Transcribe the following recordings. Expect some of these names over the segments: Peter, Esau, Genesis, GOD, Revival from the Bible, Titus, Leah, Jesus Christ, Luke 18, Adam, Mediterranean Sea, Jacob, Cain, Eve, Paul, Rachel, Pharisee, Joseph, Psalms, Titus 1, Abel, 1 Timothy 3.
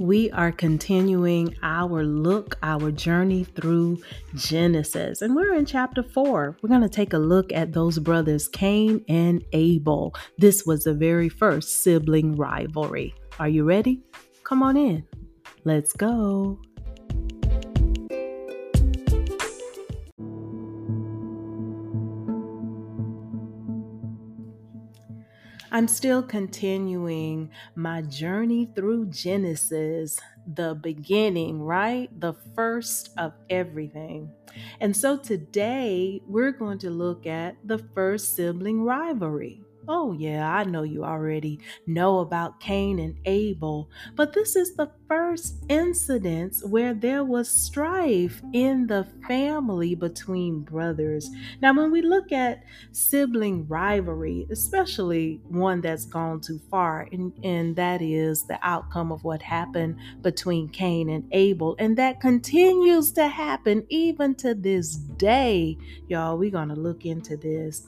We are continuing our look, our journey through Genesis, and we're in chapter 4. We're going to take a look at those brothers, Cain and Abel. This was the very first sibling rivalry. Are you ready? Come on in. Let's go. I'm still continuing my journey through Genesis, the beginning, right? The first of everything. And so today we're going to look at the first sibling rivalry. Oh yeah, I know you already know about Cain and Abel, but this is the first incidence where there was strife in the family between brothers. Now, when we look at sibling rivalry, especially one that's gone too far, and that is the outcome of what happened between Cain and Abel, and that continues to happen even to this day. Y'all, we're going to look into this.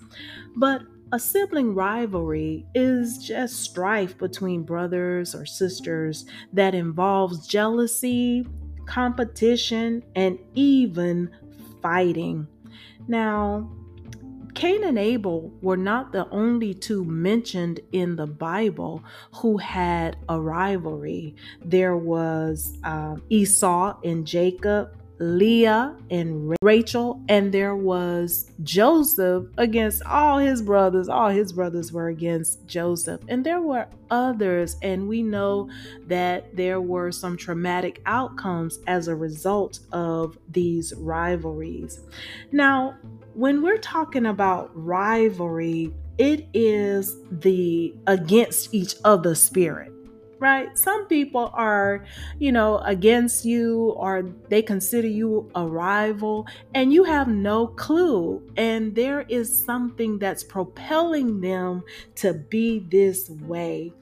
But a sibling rivalry is just strife between brothers or sisters that involves jealousy, competition, and even fighting. Now, Cain and Abel were not the only two mentioned in the Bible who had a rivalry. There was Esau and Jacob, Leah and Rachel, and there was Joseph against all his brothers. All his brothers were against Joseph, and there were others, and we know that there were some traumatic outcomes as a result of these rivalries. Now, when we're talking about rivalry, it is the against each other spirit. Right? Some people are, against you, or they consider you a rival and you have no clue. And there is something that's propelling them to be this way.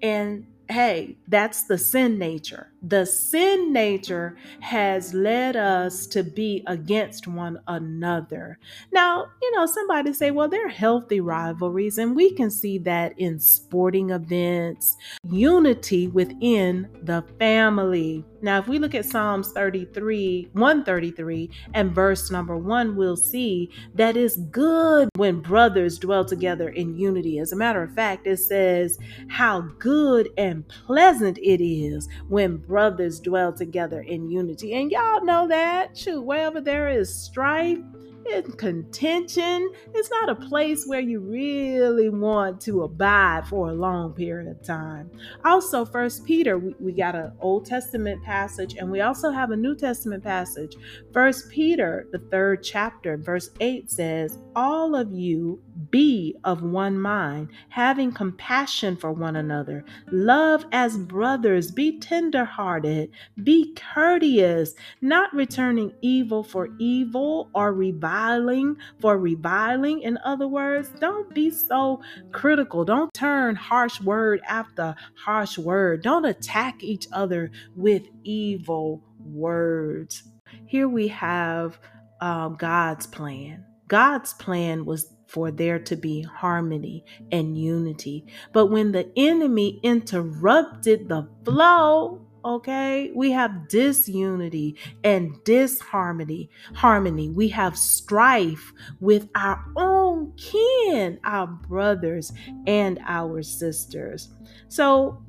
And hey, that's the sin nature. The sin nature has led us to be against one another. Now, somebody say, well, they're healthy rivalries, and we can see that in sporting events, unity within the family. Now, if we look at Psalms 133 and verse number 1, we'll see that it's good when brothers dwell together in unity. As a matter of fact, it says how good and pleasant it is when brothers dwell together in unity. And y'all know that, wherever there is strife, in contention, it's not a place where you really want to abide for a long period of time. Also, 1 Peter, we got an Old Testament passage, and we also have a New Testament passage. 1 Peter, the 3rd chapter, verse 8 says, all of you be of one mind, having compassion for one another. Love as brothers, be tenderhearted, be courteous, not returning evil for evil or reviling. In other words, don't be so critical. Don't turn harsh word after harsh word. Don't attack each other with evil words. Here we have God's plan. God's plan was for there to be harmony and unity. But when the enemy interrupted the flow, we have disunity and disharmony. We have strife with our own kin, our brothers and our sisters. So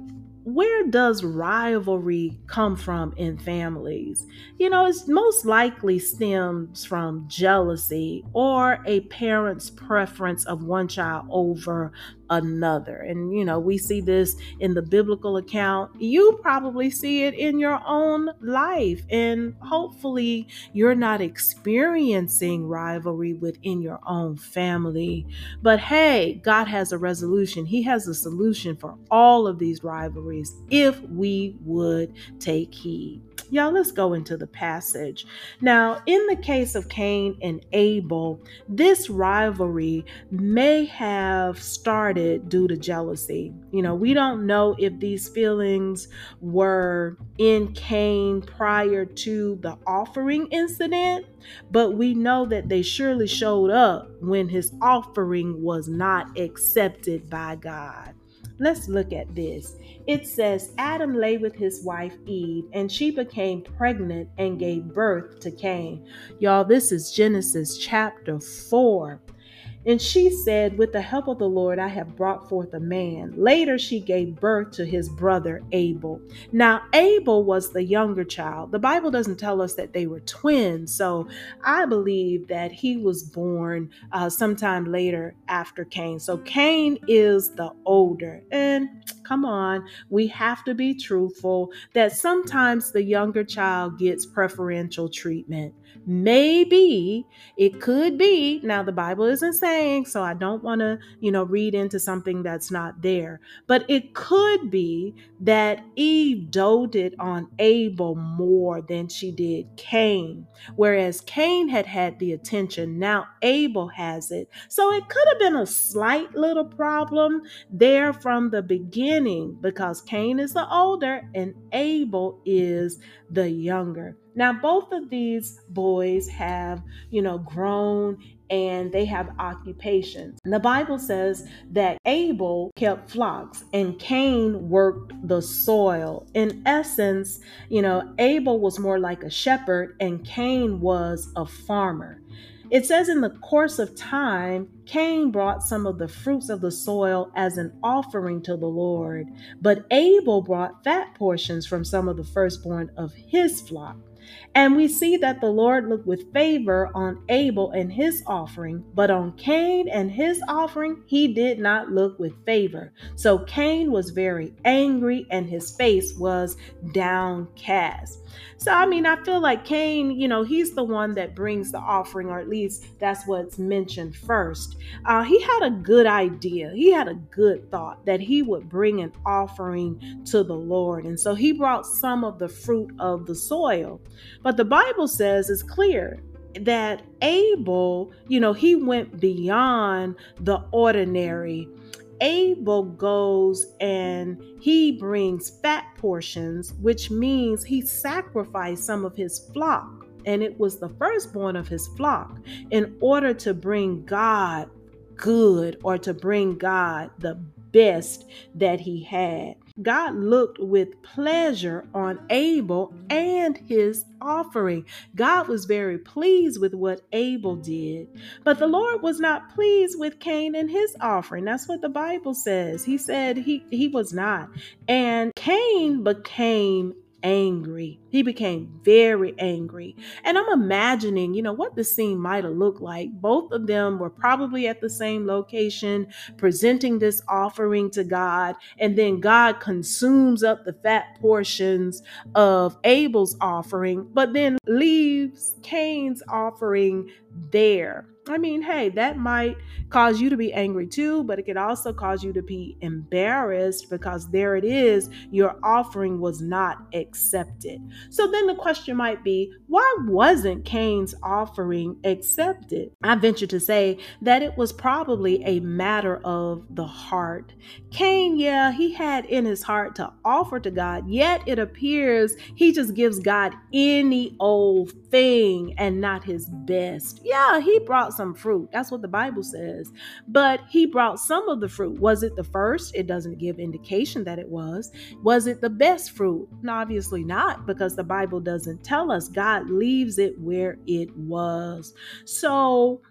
where does rivalry come from in families? It's most likely stems from jealousy or a parent's preference of one child over another. And, we see this in the biblical account. You probably see it in your own life. And hopefully you're not experiencing rivalry within your own family. But hey, God has a resolution. He has a solution for all of these rivalries if we would take heed. Y'all, let's go into the passage. Now, in the case of Cain and Abel, this rivalry may have started due to jealousy. We don't know if these feelings were in Cain prior to the offering incident, but we know that they surely showed up when his offering was not accepted by God. Let's look at this. It says, Adam lay with his wife Eve, and she became pregnant and gave birth to Cain. Y'all, this is Genesis chapter 4. And she said, with the help of the Lord, I have brought forth a man. Later, she gave birth to his brother, Abel. Now, Abel was the younger child. The Bible doesn't tell us that they were twins. So I believe that he was born sometime later after Cain. So Cain is the older. And come on, we have to be truthful that sometimes the younger child gets preferential treatment. Maybe it could be. Now, the Bible isn't saying, so I don't want to, read into something that's not there. But it could be that Eve doted on Abel more than she did Cain. Whereas Cain had the attention, now Abel has it. So it could have been a slight little problem there from the beginning because Cain is the older and Abel is the younger. Now, both of these boys have, grown and they have occupations. And the Bible says that Abel kept flocks and Cain worked the soil. In essence, Abel was more like a shepherd and Cain was a farmer. It says in the course of time, Cain brought some of the fruits of the soil as an offering to the Lord, but Abel brought fat portions from some of the firstborn of his flock. And we see that the Lord looked with favor on Abel and his offering, but on Cain and his offering, he did not look with favor. So Cain was very angry and his face was downcast. So, I feel like Cain, he's the one that brings the offering, or at least that's what's mentioned first. He had a good idea. He had a good thought that he would bring an offering to the Lord. And so he brought some of the fruit of the soil. But the Bible says it's clear that Abel, he went beyond the ordinary. Abel goes and he brings fat portions, which means he sacrificed some of his flock, and it was the firstborn of his flock, in order to bring God good, or to bring God the best that he had. God looked with pleasure on Abel and his offering. God was very pleased with what Abel did, but the Lord was not pleased with Cain and his offering. That's what the Bible says. He said he was not. And Cain became angry. He became very angry. And I'm imagining, what the scene might have looked like. Both of them were probably at the same location, presenting this offering to God. And then God consumes up the fat portions of Abel's offering, but then leaves Cain's offering there. Hey, that might cause you to be angry too, but it could also cause you to be embarrassed because there it is, your offering was not accepted. So then the question might be, why wasn't Cain's offering accepted? I venture to say that it was probably a matter of the heart. Cain, he had in his heart to offer to God, yet it appears he just gives God any old thing and not his best. He brought some fruit. That's what the Bible says. But he brought some of the fruit. Was it the first? It doesn't give indication that it was. Was it the best fruit? No, obviously not, because the Bible doesn't tell us. God leaves it where it was. So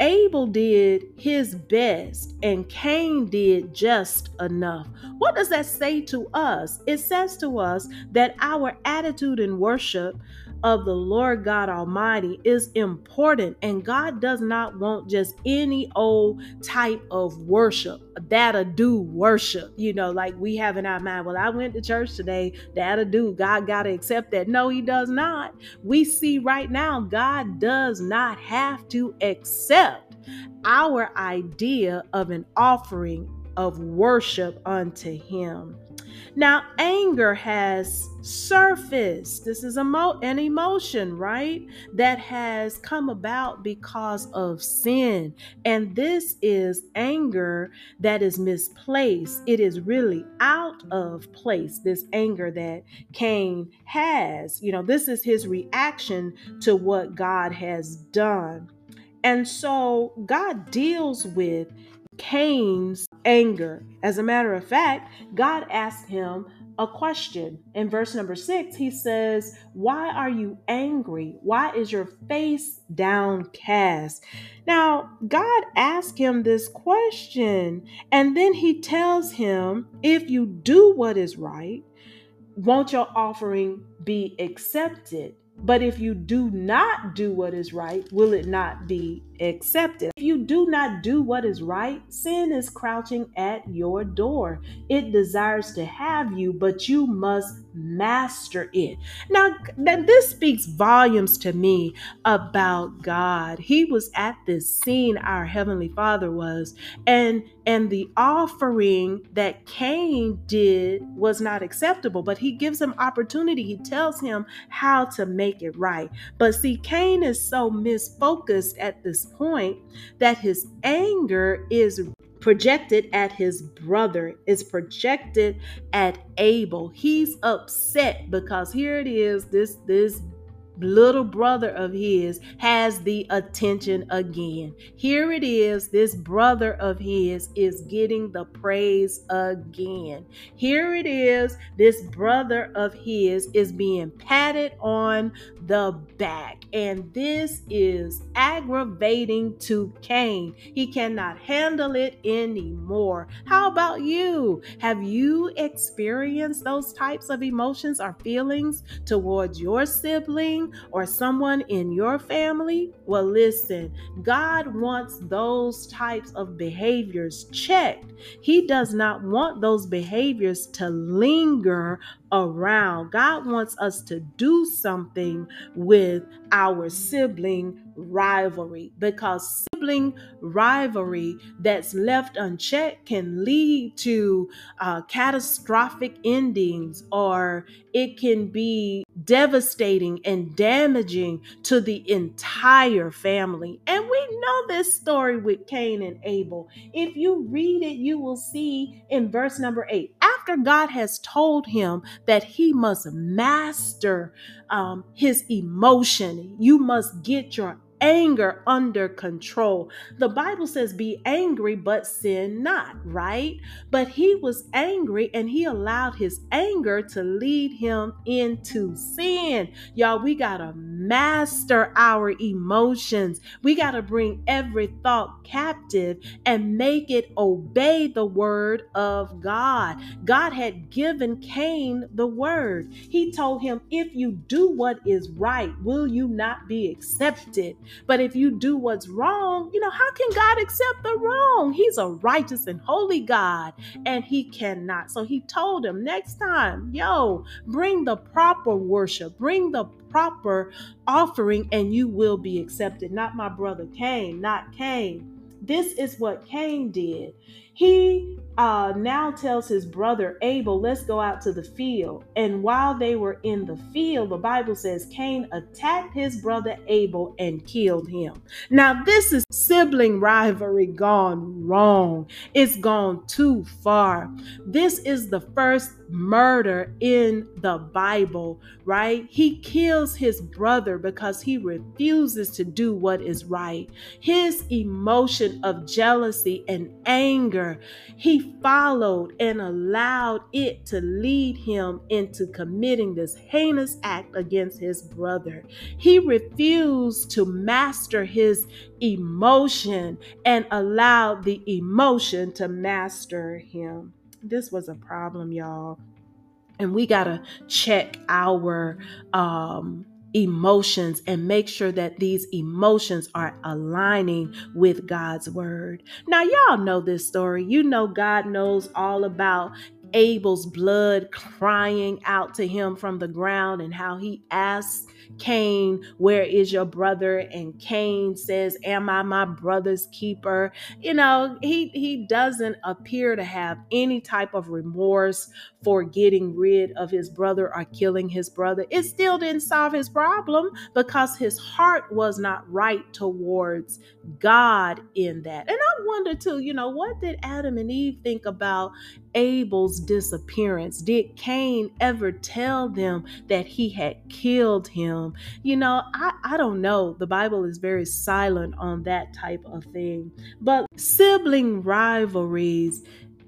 Abel did his best and Cain did just enough. What does that say to us? It says to us that our attitude in worship of the Lord God Almighty is important, and God does not want just any old type of worship. That'll do worship, like we have in our mind. Well, I went to church today. That'll do. God got to accept that. No, he does not. We see right now, God does not have to accept our idea of an offering of worship unto him. Now, anger has surfaced. This is an emotion, right? That has come about because of sin. And this is anger that is misplaced. It is really out of place, this anger that Cain has. This is his reaction to what God has done. And so God deals with Cain's anger. As a matter of fact, God asked him a question. In verse number 6, he says, "Why are you angry? Why is your face downcast?" Now, God asked him this question, and then he tells him, if you do what is right, won't your offering be accepted? But if you do not do what is right, will it not be accepted? If you do not do what is right, sin is crouching at your door. It desires to have you, but you must master it. Now, this speaks volumes to me about God. He was at this scene, our Heavenly Father was, and the offering that Cain did was not acceptable, but he gives him opportunity. He tells him how to make it right. But see, Cain is so misfocused at this point that his anger is projected at his brother, is projected at Abel. He's upset because here it is, this little brother of his has the attention again. Here it is, this brother of his is getting the praise again. Here it is, this brother of his is being patted on the back. And this is aggravating to Cain. He cannot handle it anymore. How about you? Have you experienced those types of emotions or feelings towards your sibling or someone in your family? Well, listen, God wants those types of behaviors checked. He does not want those behaviors to linger around. God wants us to do something with our sibling rivalry, because sibling rivalry that's left unchecked can lead to catastrophic endings, or it can be devastating and damaging to the entire family. And we know this story with Cain and Abel. If you read it, you will see in verse number 8, after God has told him that he must master his emotion, you must get your anger under control. The Bible says, be angry, but sin not, right? But he was angry and he allowed his anger to lead him into sin. Y'all, we got to master our emotions. We got to bring every thought captive and make it obey the word of God. God had given Cain the word. He told him, if you do what is right, will you not be accepted? But if you do what's wrong, how can God accept the wrong? He's a righteous and holy God, and he cannot. So he told him, next time, bring the proper worship, bring the proper offering, and you will be accepted. Not my brother Cain, not Cain. This is what Cain did. He now tells his brother Abel, let's go out to the field. And while they were in the field, the Bible says Cain attacked his brother Abel and killed him. Now, this is sibling rivalry gone wrong. It's gone too far. This is the first murder in the Bible, right? He kills his brother because he refuses to do what is right. His emotion of jealousy and anger, he followed and allowed it to lead him into committing this heinous act against his brother. He refused to master his emotion and allowed the emotion to master him. This was a problem, y'all. And we got to check our emotions and make sure that these emotions are aligning with God's word. Now, y'all know this story. You know God knows all about Abel's blood crying out to him from the ground and how he asks Cain, where is your brother? And Cain says, am I my brother's keeper? He doesn't appear to have any type of remorse for getting rid of his brother or killing his brother. It still didn't solve his problem because his heart was not right towards God in that. And I wonder too, what did Adam and Eve think about Abel's Abel's disappearance? Did Cain ever tell them that he had killed him? You know, I don't know. The Bible is very silent on that type of thing. But sibling rivalries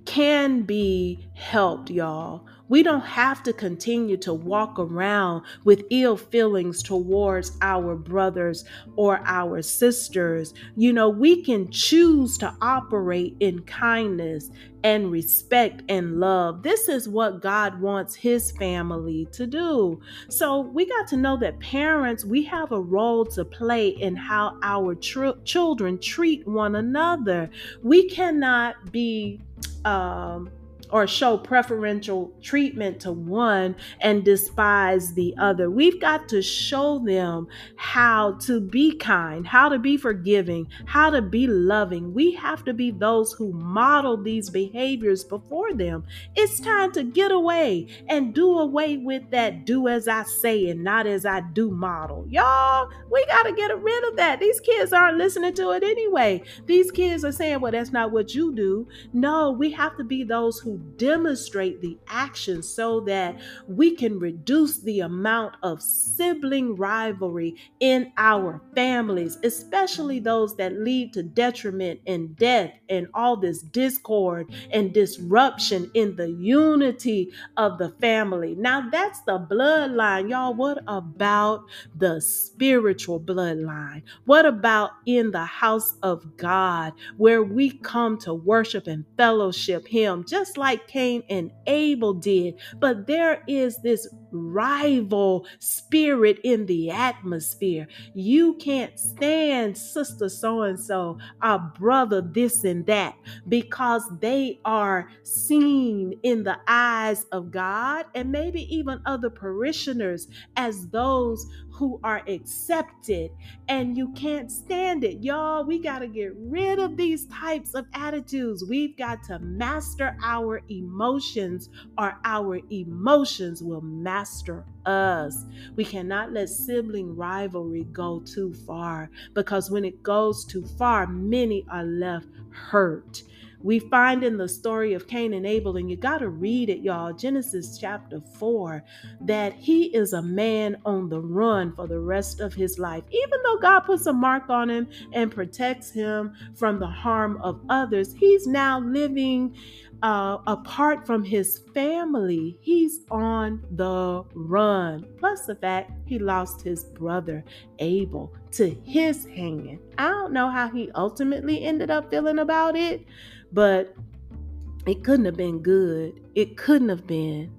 can be helped, y'all. We don't have to continue to walk around with ill feelings towards our brothers or our sisters. You know, we can choose to operate in kindness and respect and love. This is what God wants his family to do. So we got to know that parents, we have a role to play in how our children treat one another. We cannot be or show preferential treatment to one and despise the other. We've got to show them how to be kind, how to be forgiving, how to be loving. We have to be those who model these behaviors before them. It's time to get away and do away with that do as I say and not as I do model. Y'all, we got to get rid of that. These kids aren't listening to it anyway. These kids are saying, well, that's not what you do. No, we have to be those who demonstrate the action so that we can reduce the amount of sibling rivalry in our families, especially those that lead to detriment and death and all this discord and disruption in the unity of the family. Now, that's the bloodline, y'all. What about the spiritual bloodline? What about in the house of God where we come to worship and fellowship him just like Cain and Abel did? But there is this rival spirit in the atmosphere. You can't stand sister so-and-so, our brother this and that, because they are seen in the eyes of God and maybe even other parishioners as those who are accepted, and you can't stand it. Y'all, we got to get rid of these types of attitudes. We've got to master our emotions, or our emotions will master us. We cannot let sibling rivalry go too far, because when it goes too far, many are left hurt. We find in the story of Cain and Abel, and you got to read it, y'all, Genesis chapter 4, that he is a man on the run for the rest of his life. Even though God puts a mark on him and protects him from the harm of others, he's now living apart from his family. He's on the run. Plus the fact he lost his brother Abel to his hanging. I don't know how he ultimately ended up feeling about it, but it couldn't have been good. It couldn't have been.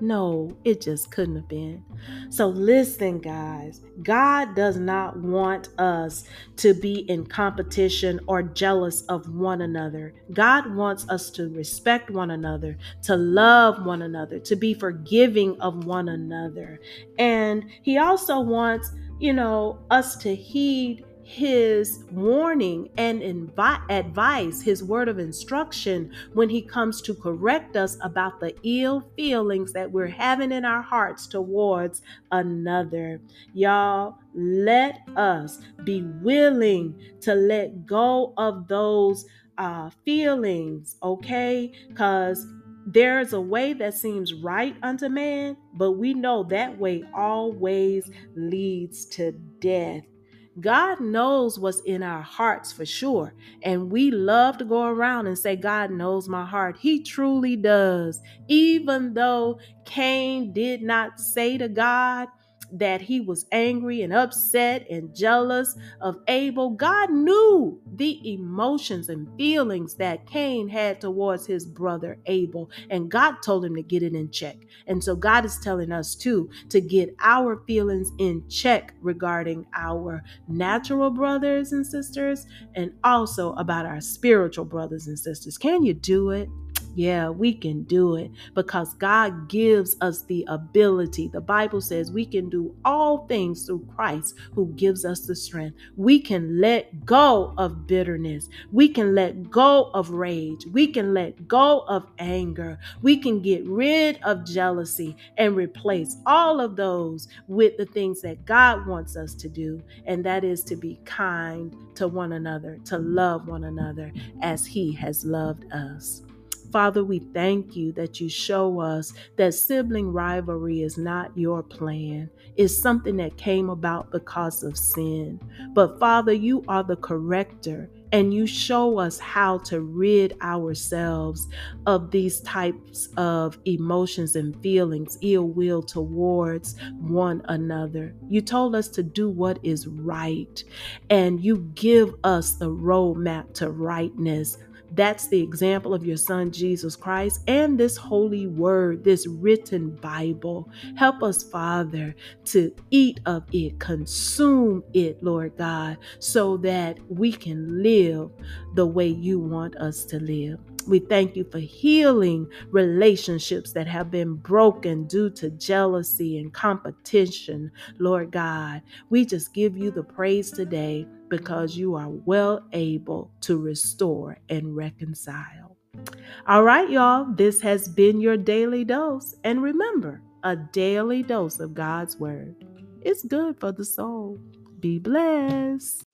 No, it just couldn't have been. So listen, guys, God does not want us to be in competition or jealous of one another. God wants us to respect one another, to love one another, to be forgiving of one another. And he also wants, you know, us to heed his warning and advice, his word of instruction, when he comes to correct us about the ill feelings that we're having in our hearts towards another. Y'all, let us be willing to let go of those feelings, okay? Because there is a way that seems right unto man, but we know that way always leads to death. God knows what's in our hearts for sure. And we love to go around and say, God knows my heart. He truly does. Even though Cain did not say to God that he was angry and upset and jealous of Abel, God knew the emotions and feelings that Cain had towards his brother Abel, and God told him to get it in check. And so God is telling us too to get our feelings in check regarding our natural brothers and sisters, and also about our spiritual brothers and sisters. Can you do it? Yeah, we can do it, because God gives us the ability. The Bible says we can do all things through Christ who gives us the strength. We can let go of bitterness. We can let go of rage. We can let go of anger. We can get rid of jealousy and replace all of those with the things that God wants us to do, and that is to be kind to one another, to love one another as he has loved us. Father, we thank you that you show us that sibling rivalry is not your plan. It's something that came about because of sin. But Father, you are the corrector, and you show us how to rid ourselves of these types of emotions and feelings, ill will towards one another. You told us to do what is right, and you give us the roadmap to rightness. That's the example of your son, Jesus Christ, and this holy word, this written Bible. Help us, Father, to eat of it, consume it, Lord God, so that we can live the way you want us to live. We thank you for healing relationships that have been broken due to jealousy and competition, Lord God. We just give you the praise today because you are well able to restore and reconcile. All right, y'all, this has been your daily dose. And remember, a daily dose of God's word. It's good for the soul. Be blessed.